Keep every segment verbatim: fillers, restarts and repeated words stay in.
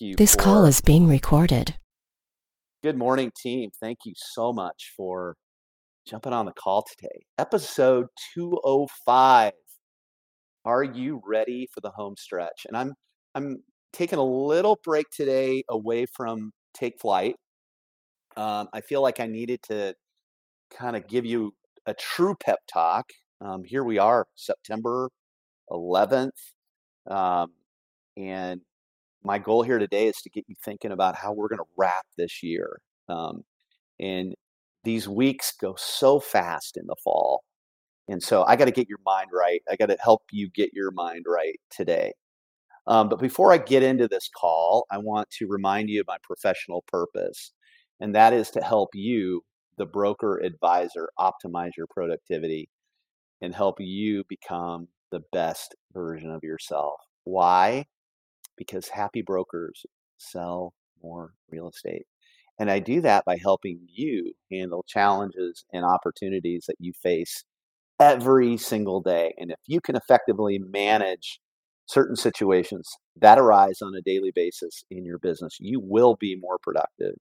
you. This for... call is being recorded. Good morning, team. Thank you so much for jumping on the call today. Episode two oh five. Are you ready for the home stretch? And I'm I'm taking a little break today away from Take Flight. Um, I feel like I needed to kind of give you a true pep talk. Um, here we are, September eleventh. Um, and my goal here today is to get you thinking about how we're going to wrap this year. Um, and these weeks go so fast in the fall. And so I got to get your mind right. I got to help you get your mind right today. Um, but before I get into this call, I want to remind you of my professional purpose. And that is to help you, the broker advisor, optimize your productivity and help you become the best version of yourself. Why? Because happy brokers sell more real estate. And I do that by helping you handle challenges and opportunities that you face every single day. And if you can effectively manage certain situations that arise on a daily basis in your business, you will be more productive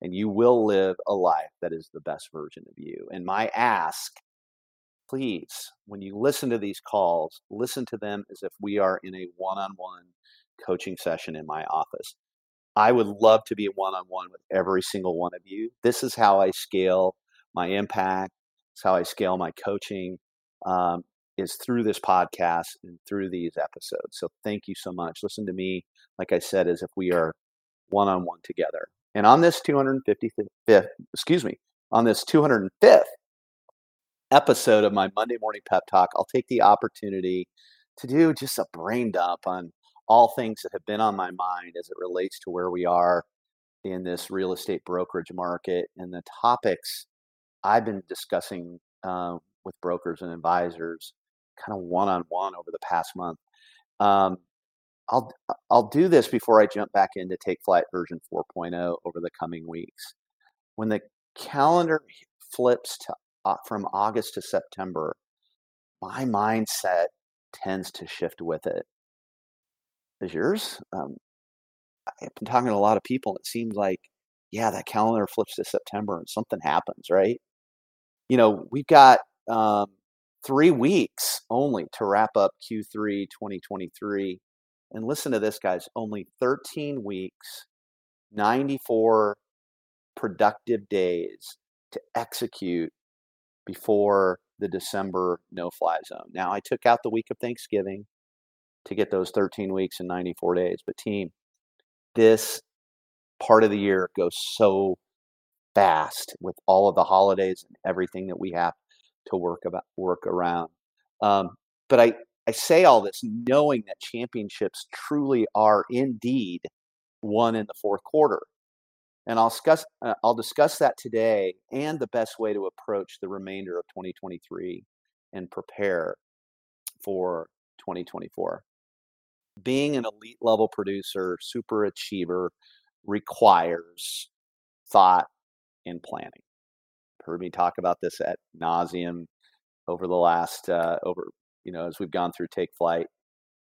and you will live a life that is the best version of you. And my ask, please, when you listen to these calls, listen to them as if we are in a one-on-one coaching session in my office. I would love to be one-on-one with every single one of you. This is how I scale my impact. It's how I scale my coaching um, is through this podcast and through these episodes. So thank you so much. Listen to me, like I said, as if we are one-on-one together. And on this two hundred fifty-fifth, excuse me, on this two hundred fifth episode of my Monday Morning Pep Talk, I'll take the opportunity to do just a brain dump on all things that have been on my mind as it relates to where we are in this real estate brokerage market and the topics I've been discussing uh, with brokers and advisors kind of one-on-one over the past month. Um, I'll I'll do this before I jump back into Take Flight version four point oh over the coming weeks. When the calendar flips to from August to September, my mindset tends to shift with it. Is yours? Um, I've been talking to a lot of people. It seems like, yeah, that calendar flips to September and something happens, right? You know, we've got um, three weeks only to wrap up Q three twenty twenty-three. And listen to this, guys, only thirteen weeks, ninety-four productive days to execute before the December no fly zone. Now, I took out the week of Thanksgiving to get those thirteen weeks and ninety-four days. But team, this part of the year goes so fast with all of the holidays and everything that we have to work about, work around. Um, but I, I say all this knowing that championships truly are indeed won in the fourth quarter. And I'll discuss, uh, I'll discuss that today and the best way to approach the remainder of twenty twenty-three and prepare for twenty twenty-four. Being an elite level producer, super achiever, requires thought and planning. You've heard me talk about this ad nauseum over the last, uh, over you know, as we've gone through Take Flight.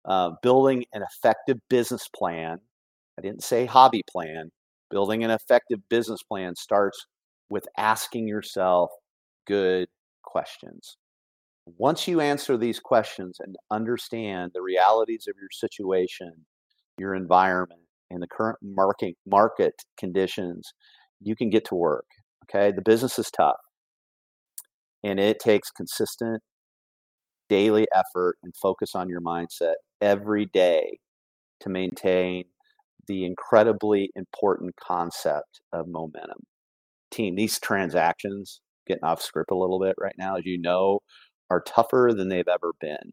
Uh, building an effective business plan. I didn't say hobby plan. Building an effective business plan starts with asking yourself good questions. Once you answer these questions and understand the realities of your situation, your environment, and the current market market conditions, you can get to work, okay? The business is tough, and it takes consistent daily effort and focus on your mindset every day to maintain the incredibly important concept of momentum. Team, these transactions, getting off script a little bit right now, as you know, are tougher than they've ever been.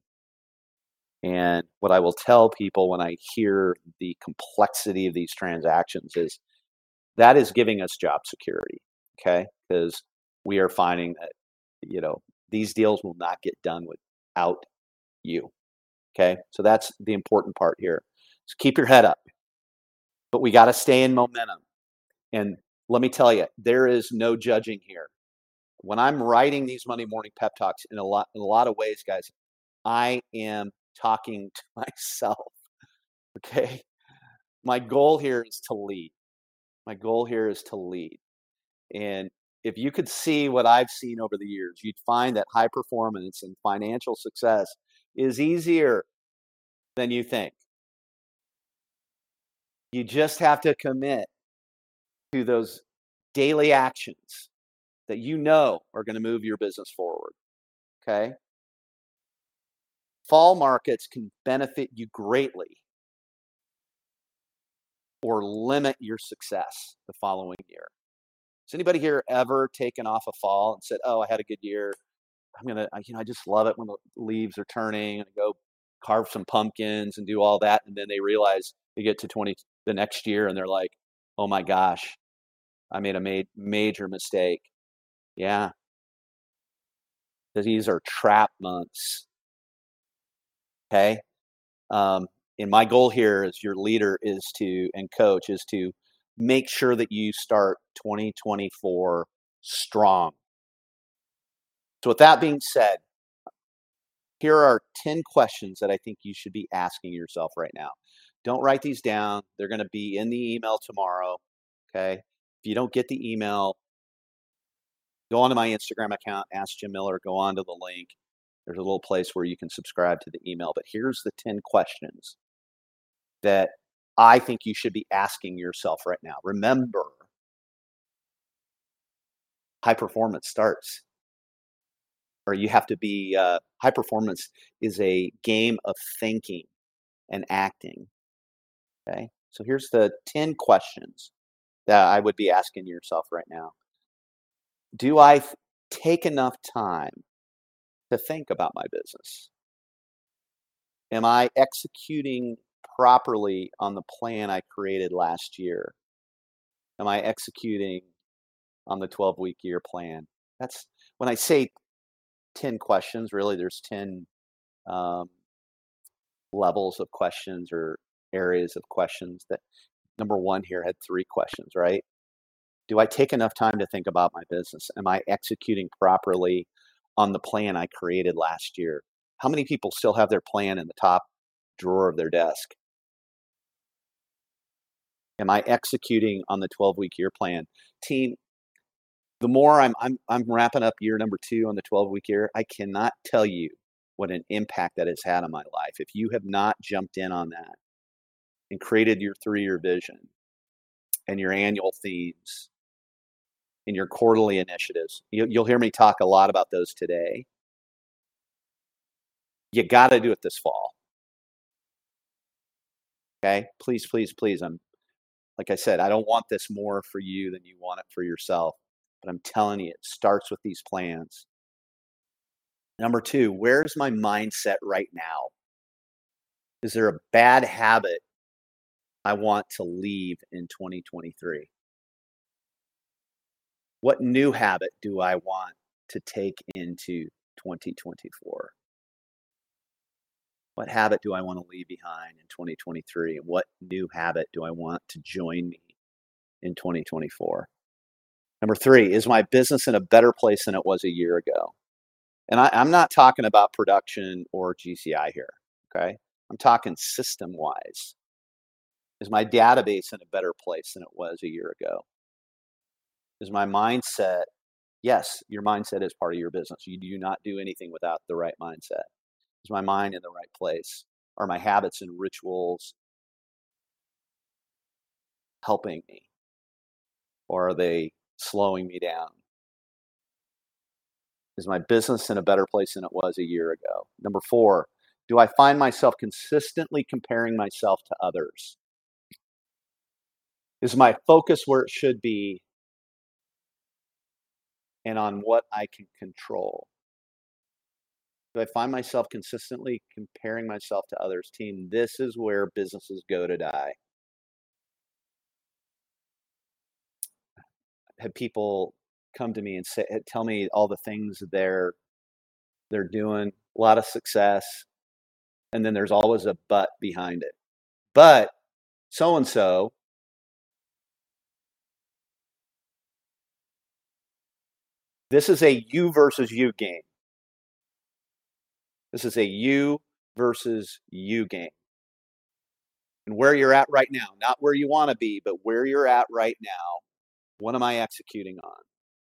And what I will tell people when I hear the complexity of these transactions is that is giving us job security, okay? Because we are finding that, you know, these deals will not get done without you, okay? So that's the important part here. So keep your head up. But we got to stay in momentum. And let me tell you, there is no judging here. When I'm writing these Monday morning pep talks, in a lot, in a lot of ways, guys, I am talking to myself. Okay. my goal here is to lead. My goal here is to lead. And if you could see what I've seen over the years, you'd find that high performance and financial success is easier than you think. You just have to commit to those daily actions that you know are going to move your business forward. Okay? Fall markets can benefit you greatly or limit your success the following year. Has anybody here ever taken off a fall and said, oh, I had a good year. I'm going to, you know, I just love it when the leaves are turning and go carve some pumpkins and do all that. And then they realize they get to twenty the next year and they're like, oh my gosh, I made a made, major mistake. Yeah. These are trap months. Okay. Um, and my goal here as your leader is to, and coach is to make sure that you start twenty twenty-four strong. So with that being said, here are ten questions that I think you should be asking yourself right now. Don't write these down. They're going to be in the email tomorrow. Okay. If you don't get the email, go onto my Instagram account, Ask Jim Miller, go onto the link. There's a little place where you can subscribe to the email. But here's the ten questions that I think you should be asking yourself right now. Remember, high performance starts, or you have to be, uh, high performance is a game of thinking and acting. Okay. So here's the ten questions that I would be asking yourself right now. Do I th- take enough time to think about my business? Am I executing properly on the plan I created last year? Am I executing on the twelve-week year plan? That's when I say ten questions, really there's ten um, levels of questions or areas of questions that number one here had three questions, right? Do I take enough time to think about my business? Am I executing properly on the plan I created last year? How many people still have their plan in the top drawer of their desk? Am I executing on the twelve-week year plan? Team, the more I'm I'm I'm wrapping up year number two on the twelve-week year, I cannot tell you what an impact that has had on my life. If you have not jumped in on that and created your three-year vision and your annual themes and your quarterly initiatives, you, you'll hear me talk a lot about those today. You got to do it this fall. Okay, please, please, please. I'm, like I said, I don't want this more for you than you want it for yourself. But I'm telling you, it starts with these plans. Number two, where's my mindset right now? Is there a bad habit I want to leave in twenty twenty-three? What new habit do I want to take into twenty twenty-four? What habit do I want to leave behind in twenty twenty-three? And what new habit do I want to join me in twenty twenty-four? Number three, is my business in a better place than it was a year ago? And I, I'm not talking about production or G C I here, okay? I'm talking system-wise. Is my database in a better place than it was a year ago? Is my mindset, yes, your mindset is part of your business. You do not do anything without the right mindset. Is my mind in the right place? Are my habits and rituals helping me? Or are they slowing me down? Is my business in a better place than it was a year ago? Number four, do I find myself consistently comparing myself to others? Is my focus where it should be and on what I can control? Do I find myself consistently comparing myself to others? Team, this is where businesses go to die. Have people come to me and say, tell me all the things they're they're doing, a lot of success, and then there's always a but behind it. But so and so this is a you versus you game. This is a you versus you game. and where you're at right now, not where you want to be, but where you're at right now. What am I executing on?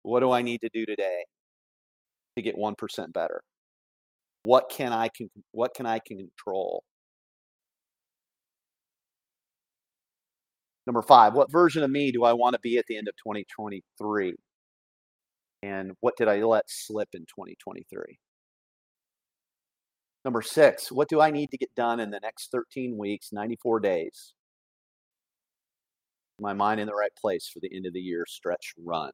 What do I need to do today to get one percent better? What can I can what can I can control? Number five, what version of me do I want to be at the end of twenty twenty-three? And what did I let slip in twenty twenty-three? Number six, what do I need to get done in the next thirteen weeks, ninety-four days? My mind in the right place for the end of the year stretch run.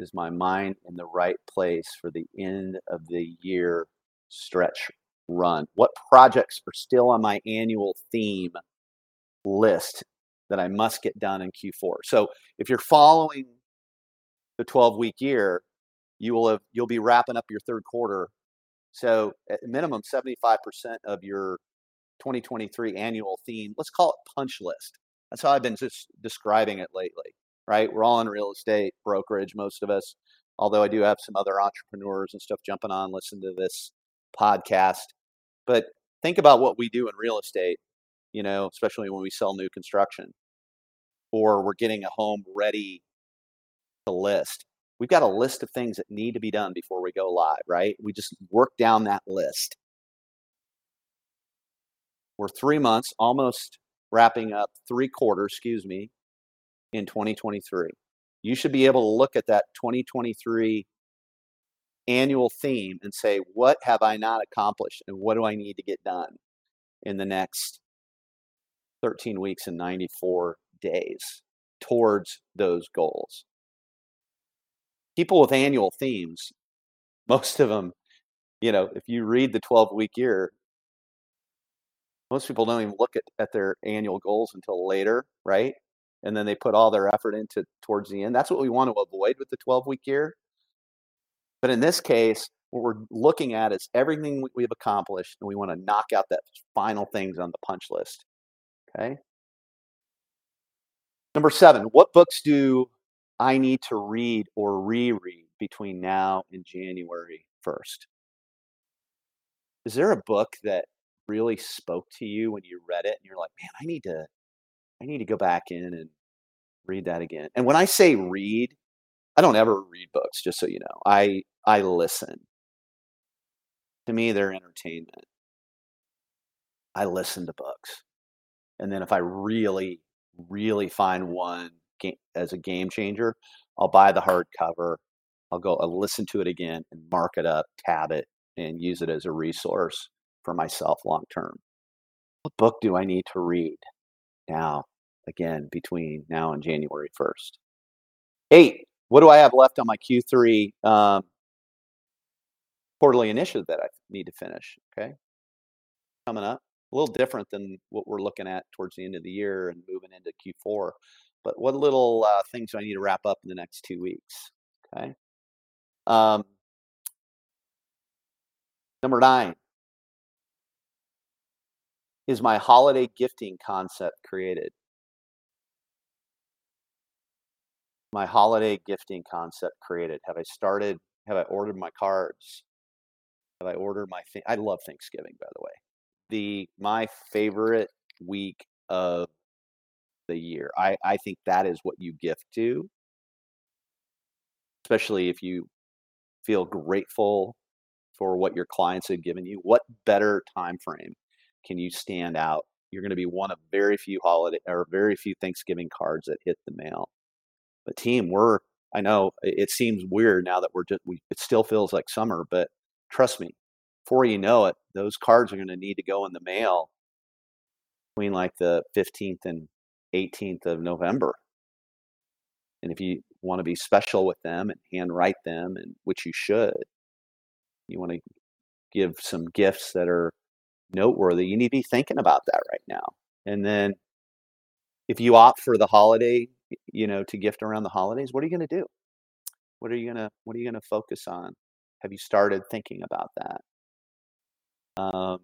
Is my mind in the right place for the end of the year stretch run? What projects are still on my annual theme list that I must get done in Q four? So if you're following the twelve-week year, you will have, you'll be wrapping up your third quarter. So at minimum, seventy-five percent of your twenty twenty-three annual theme, let's call it punch list. That's how I've been just describing it lately, right? We're all in real estate brokerage, most of us, although I do have some other entrepreneurs and stuff jumping on, listen to this podcast. But think about what we do in real estate, you know, especially when we sell new construction or we're getting a home ready to list. We've got a list of things that need to be done before we go live, right? We just work down that list. We're three months, almost wrapping up three quarters, excuse me, in twenty twenty-three. You should be able to look at that twenty twenty-three annual theme and say, what have I not accomplished and what do I need to get done in the next thirteen weeks and ninety-four days towards those goals? People with annual themes, most of them, you know, if you read the twelve-week year, most people don't even look at, at their annual goals until later, right? And then they put all their effort into towards the end. That's what we want to avoid with the twelve-week year. But in this case, what we're looking at is everything we've accomplished, and we want to knock out that final things on the punch list, okay? Number seven, what books do I need to read or reread between now and January first? Is there a book that really spoke to you when you read it and you're like, man, I need to, I need to go back in and read that again? And when I say read, I don't ever read books, just so you know. I, I listen. To me, they're entertainment. I listen to books. And then if I really, really find one as a game changer, I'll buy the hardcover. I'll go, I'll listen to it again and mark it up, tab it, and use it as a resource for myself long term. What book do I need to read now, again, between now and January first? Eight, what do I have left on my Q three um, quarterly initiative that I need to finish? Okay. Coming up, a little different than what we're looking at towards the end of the year and moving into Q four. But what little uh, things do I need to wrap up in the next two weeks? Okay. Um, number nine. Is my holiday gifting concept created? My holiday gifting concept created. Have I started? Have I ordered my cards? Have I ordered my? Th- I love Thanksgiving, by the way. The my favorite week of the year. I, I think that is what you gift to, especially if you feel grateful for what your clients have given you. What better time frame can you stand out? You're going to be one of very few holiday or very few Thanksgiving cards that hit the mail. But team, we're I know it seems weird now that we're just we it still feels like summer, but trust me, before you know it, those cards are going to need to go in the mail between like the fifteenth and eighteenth of November. And if you want to be special with them and handwrite them, and which you should, you want to give some gifts that are noteworthy, you need to be thinking about that right now. And then if you opt for the holiday, you know, to gift around the holidays, what are you going to do? What are you going to, what are you going to focus on? Have you started thinking about that? Um,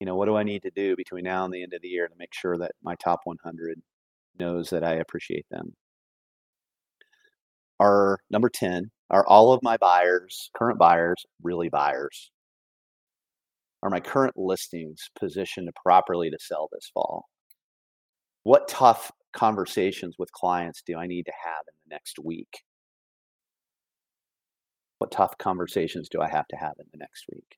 You know, what do I need to do between now and the end of the year to make sure that my top one hundred knows that I appreciate them? Our number ten, are all of my buyers, current buyers, really buyers? Are my current listings positioned properly to sell this fall? What tough conversations with clients do I need to have in the next week? What tough conversations do I have to have in the next week?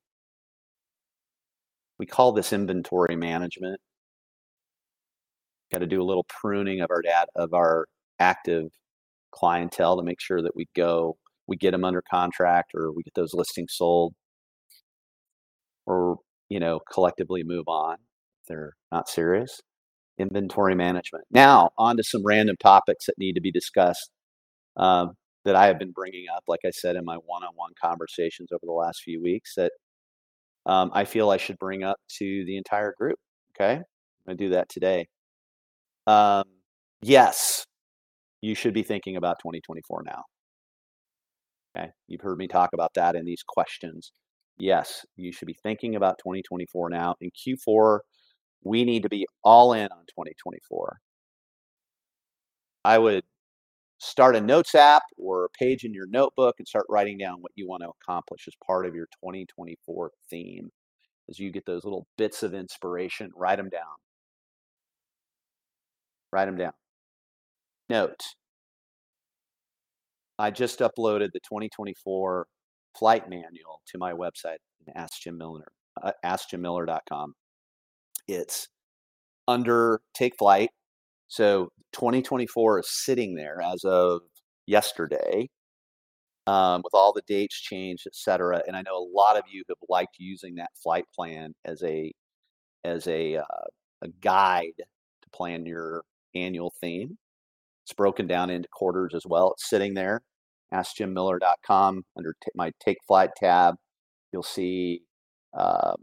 We call this inventory management. Got to do a little pruning of our data, of our active clientele to make sure that we go, we get them under contract, or we get those listings sold, or, you know, collectively move on if they're not serious. Inventory management. Now, on to some random topics that need to be discussed um, that I have been bringing up, like I said, in my one-on-one conversations over the last few weeks that um, I feel I should bring up to the entire group. Okay? I'm going to do that today. Um, yes, you should be thinking about twenty twenty-four now. Okay? You've heard me talk about that in these questions. Yes, you should be thinking about twenty twenty-four now. In Q four, we need to be all in on twenty twenty-four. I would start a notes app or a page in your notebook and start writing down what you want to accomplish as part of your twenty twenty-four theme. As you get those little bits of inspiration, write them down. Write them down. Note, I just uploaded the twenty twenty-four flight manual to my website, ask jim miller dot com. It's under Take Flight. So twenty twenty-four is sitting there as of yesterday um, with all the dates changed, et cetera. And I know a lot of you have liked using that flight plan as a as a, uh, a guide to plan your annual theme. It's broken down into quarters as well. It's sitting there, ask jim miller dot com. Under t- my Take Flight tab, you'll see um,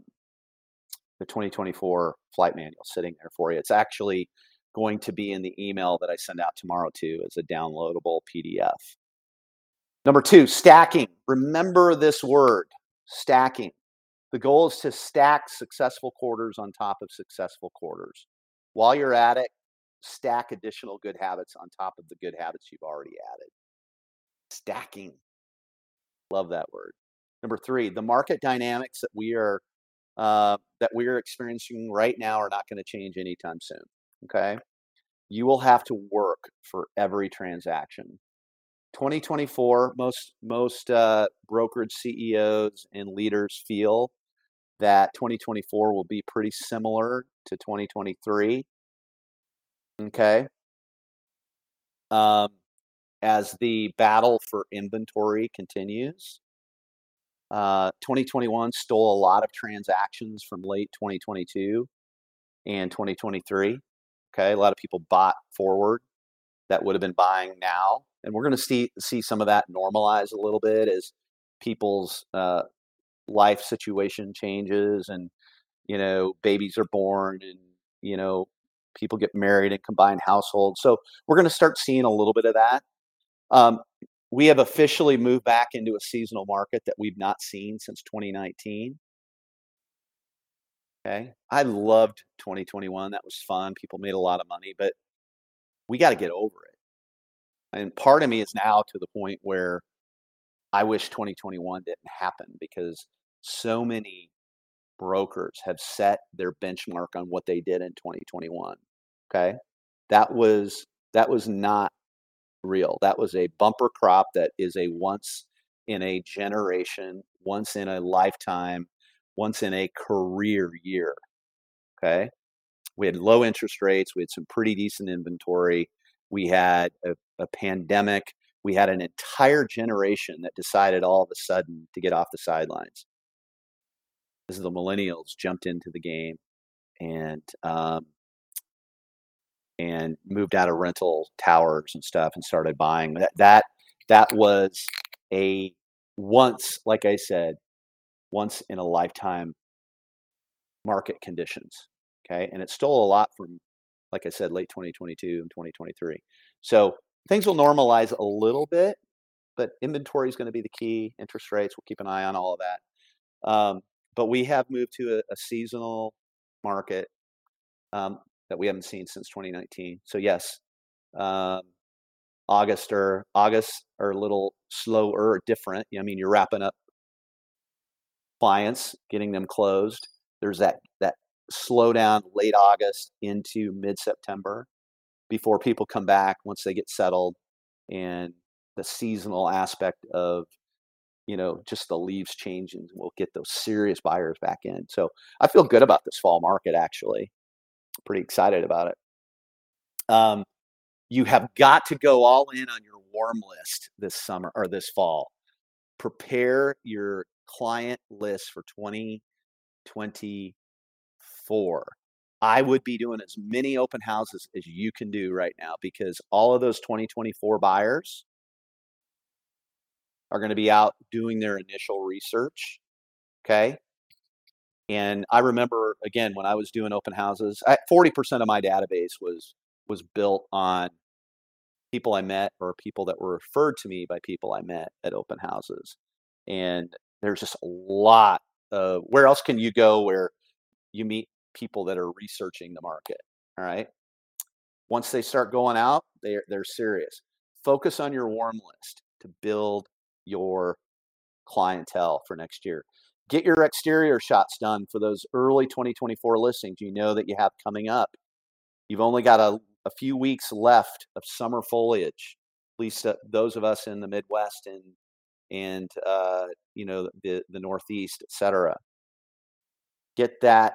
the twenty twenty-four flight manual sitting there for you. It's actually going to be in the email that I send out tomorrow too as a downloadable P D F. Number two, stacking. Remember this word, stacking. The goal is to stack successful quarters on top of successful quarters. While you're at it, stack additional good habits on top of the good habits you've already added. Stacking. Love that word. Number three, the market dynamics that we are Uh, that we're experiencing right now are not going to change anytime soon. Okay. You will have to work for every transaction. twenty twenty-four, most, most uh, brokerage C E Os and leaders feel that twenty twenty-four will be pretty similar to twenty twenty-three. Okay. Um, as the battle for inventory continues. Uh, twenty twenty-one stole a lot of transactions from late twenty twenty-two and twenty twenty-three. Okay, a lot of people bought forward that would have been buying now, and we're going to see see some of that normalize a little bit as people's uh, life situation changes, and you know, babies are born, and you know, people get married and combine households. So we're going to start seeing a little bit of that. Um, We have officially moved back into a seasonal market that we've not seen since twenty nineteen. Okay. I loved twenty twenty-one. That was fun. People made a lot of money, but we got to get over it. And part of me is now to the point where I wish twenty twenty-one didn't happen, because so many brokers have set their benchmark on what they did in twenty twenty-one. Okay. That was, that was not real. That was a bumper crop that is a once in a generation, once in a lifetime, once in a career year. Okay. We had low interest rates. We had some pretty decent inventory. We had a, a pandemic. We had an entire generation that decided all of a sudden to get off the sidelines. This is the millennials jumped into the game and, um, and moved out of rental towers and stuff and started buying. That that that was a once, like I said, once in a lifetime market conditions. Okay. And it stole a lot from, like I said, late twenty twenty-two and twenty twenty-three. So things will normalize a little bit, but inventory is going to be the key. Interest rates, we'll keep an eye on all of that. Um, but we have moved to a, a seasonal market. Um, that we haven't seen since twenty nineteen. So yes, um, August or August are a little slower, different. I mean, you're wrapping up clients, getting them closed. There's that that slowdown late August into mid-September before people come back once they get settled, and the seasonal aspect of, you know, just the leaves changing will get those serious buyers back in. So I feel good about this fall market, actually. Pretty excited about it. Um, you have got to go all in on your warm list this summer or this fall. Prepare your client list for twenty twenty-four. I would be doing as many open houses as you can do right now, because all of those twenty twenty-four buyers are going to be out doing their initial research. Okay. And I remember, again, when I was doing open houses, I, forty percent of my database was, was built on people I met or people that were referred to me by people I met at open houses. And there's just a lot of, where else can you go where you meet people that are researching the market? All right. Once they start going out, they're, they're serious. Focus on your warm list to build your clientele for next year. Get your exterior shots done for those early twenty twenty-four listings you know that you have coming up. You've only got a, a few weeks left of summer foliage, at least uh, those of us in the Midwest and and uh, you know the the Northeast, et cetera. Get that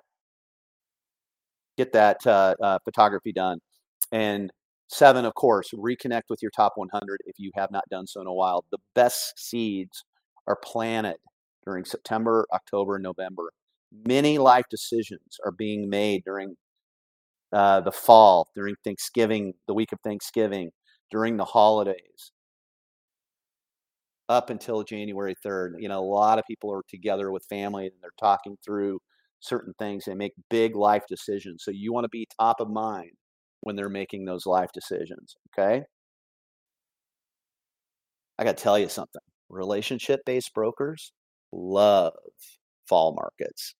get that uh, uh, photography done. And seven, of course, reconnect with your top one hundred if you have not done so in a while. The best seeds are planted during September, October, and November. Many life decisions are being made during uh, the fall, during Thanksgiving, the week of Thanksgiving, during the holidays, up until January third. You know, a lot of people are together with family and they're talking through certain things. They make big life decisions. So you want to be top of mind when they're making those life decisions, okay? I got to tell you something. Relationship-based brokers love fall markets.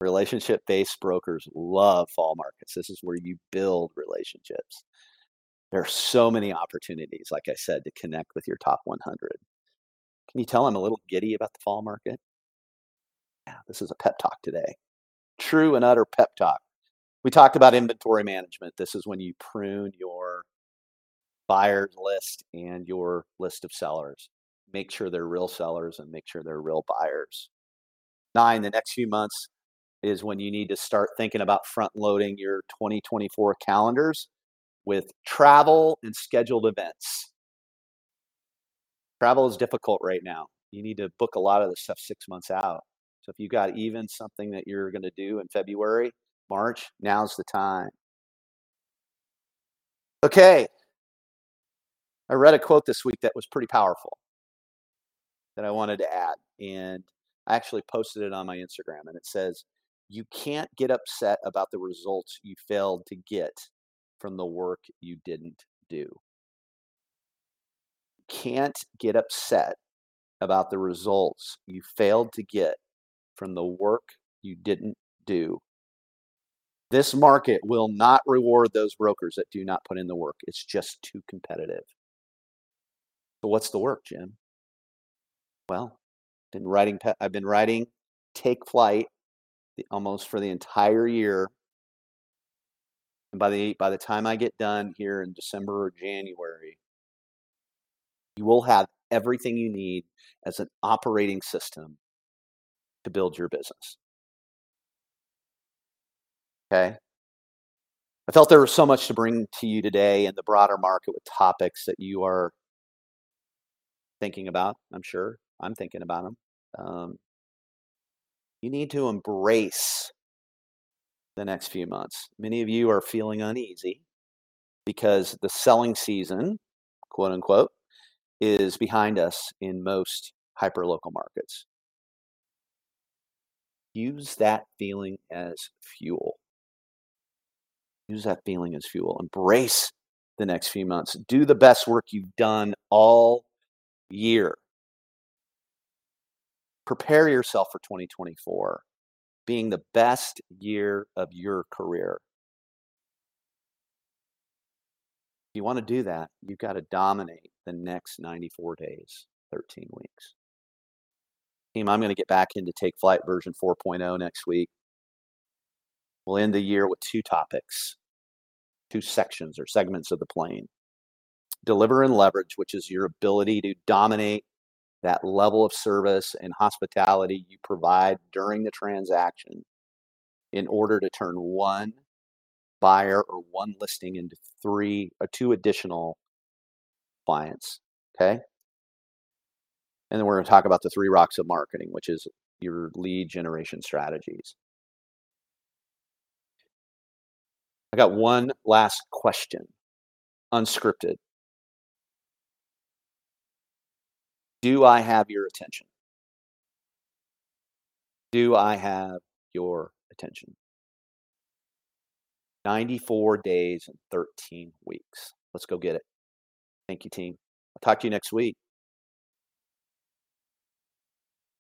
Relationship-based brokers love fall markets. This is where you build relationships. There are so many opportunities, like I said, to connect with your top one hundred. Can you tell I'm a little giddy about the fall market? Yeah, this is a pep talk today. True and utter pep talk. We talked about inventory management. This is when you prune your buyer list and your list of sellers. Make sure they're real sellers and make sure they're real buyers. Nine, the next few months is when you need to start thinking about front loading your twenty twenty-four calendars with travel and scheduled events. Travel is difficult right now. You need to book a lot of this stuff six months out. So if you got even something that you're going to do in February, March, now's the time. Okay. I read a quote this week that was pretty powerful that I wanted to add. And I actually posted it on my Instagram. And it says, you can't get upset about the results you failed to get from the work you didn't do. You can't get upset about the results you failed to get from the work you didn't do. This market will not reward those brokers that do not put in the work. It's just too competitive. So what's the work, Jim? Well, I've been writing, I've been writing Take Flight the, almost for the entire year. And by the, by the time I get done here in December or January, you will have everything you need as an operating system to build your business. Okay. I felt there was so much to bring to you today in the broader market with topics that you are thinking about. I'm sure I'm thinking about them. Um, you need to embrace the next few months. Many of you are feeling uneasy because the selling season, quote unquote, is behind us in most hyperlocal markets. Use that feeling as fuel. Use that feeling as fuel. Embrace the next few months. Do the best work you've done all year. Prepare yourself for twenty twenty-four being the best year of your career. If you want to do that, you've got to dominate the next ninety-four days, thirteen weeks. team, I'm going to get back into Take Flight version four point oh next week. We'll end the year with two topics, two sections or segments of the plane. Deliver and leverage, which is your ability to dominate that level of service and hospitality you provide during the transaction in order to turn one buyer or one listing into three or two additional clients, okay? And then we're going to talk about the three rocks of marketing, which is your lead generation strategies. I got one last question, unscripted. Do I have your attention? Do I have your attention? ninety-four days and thirteen weeks. Let's go get it. Thank you, team. I'll talk to you next week.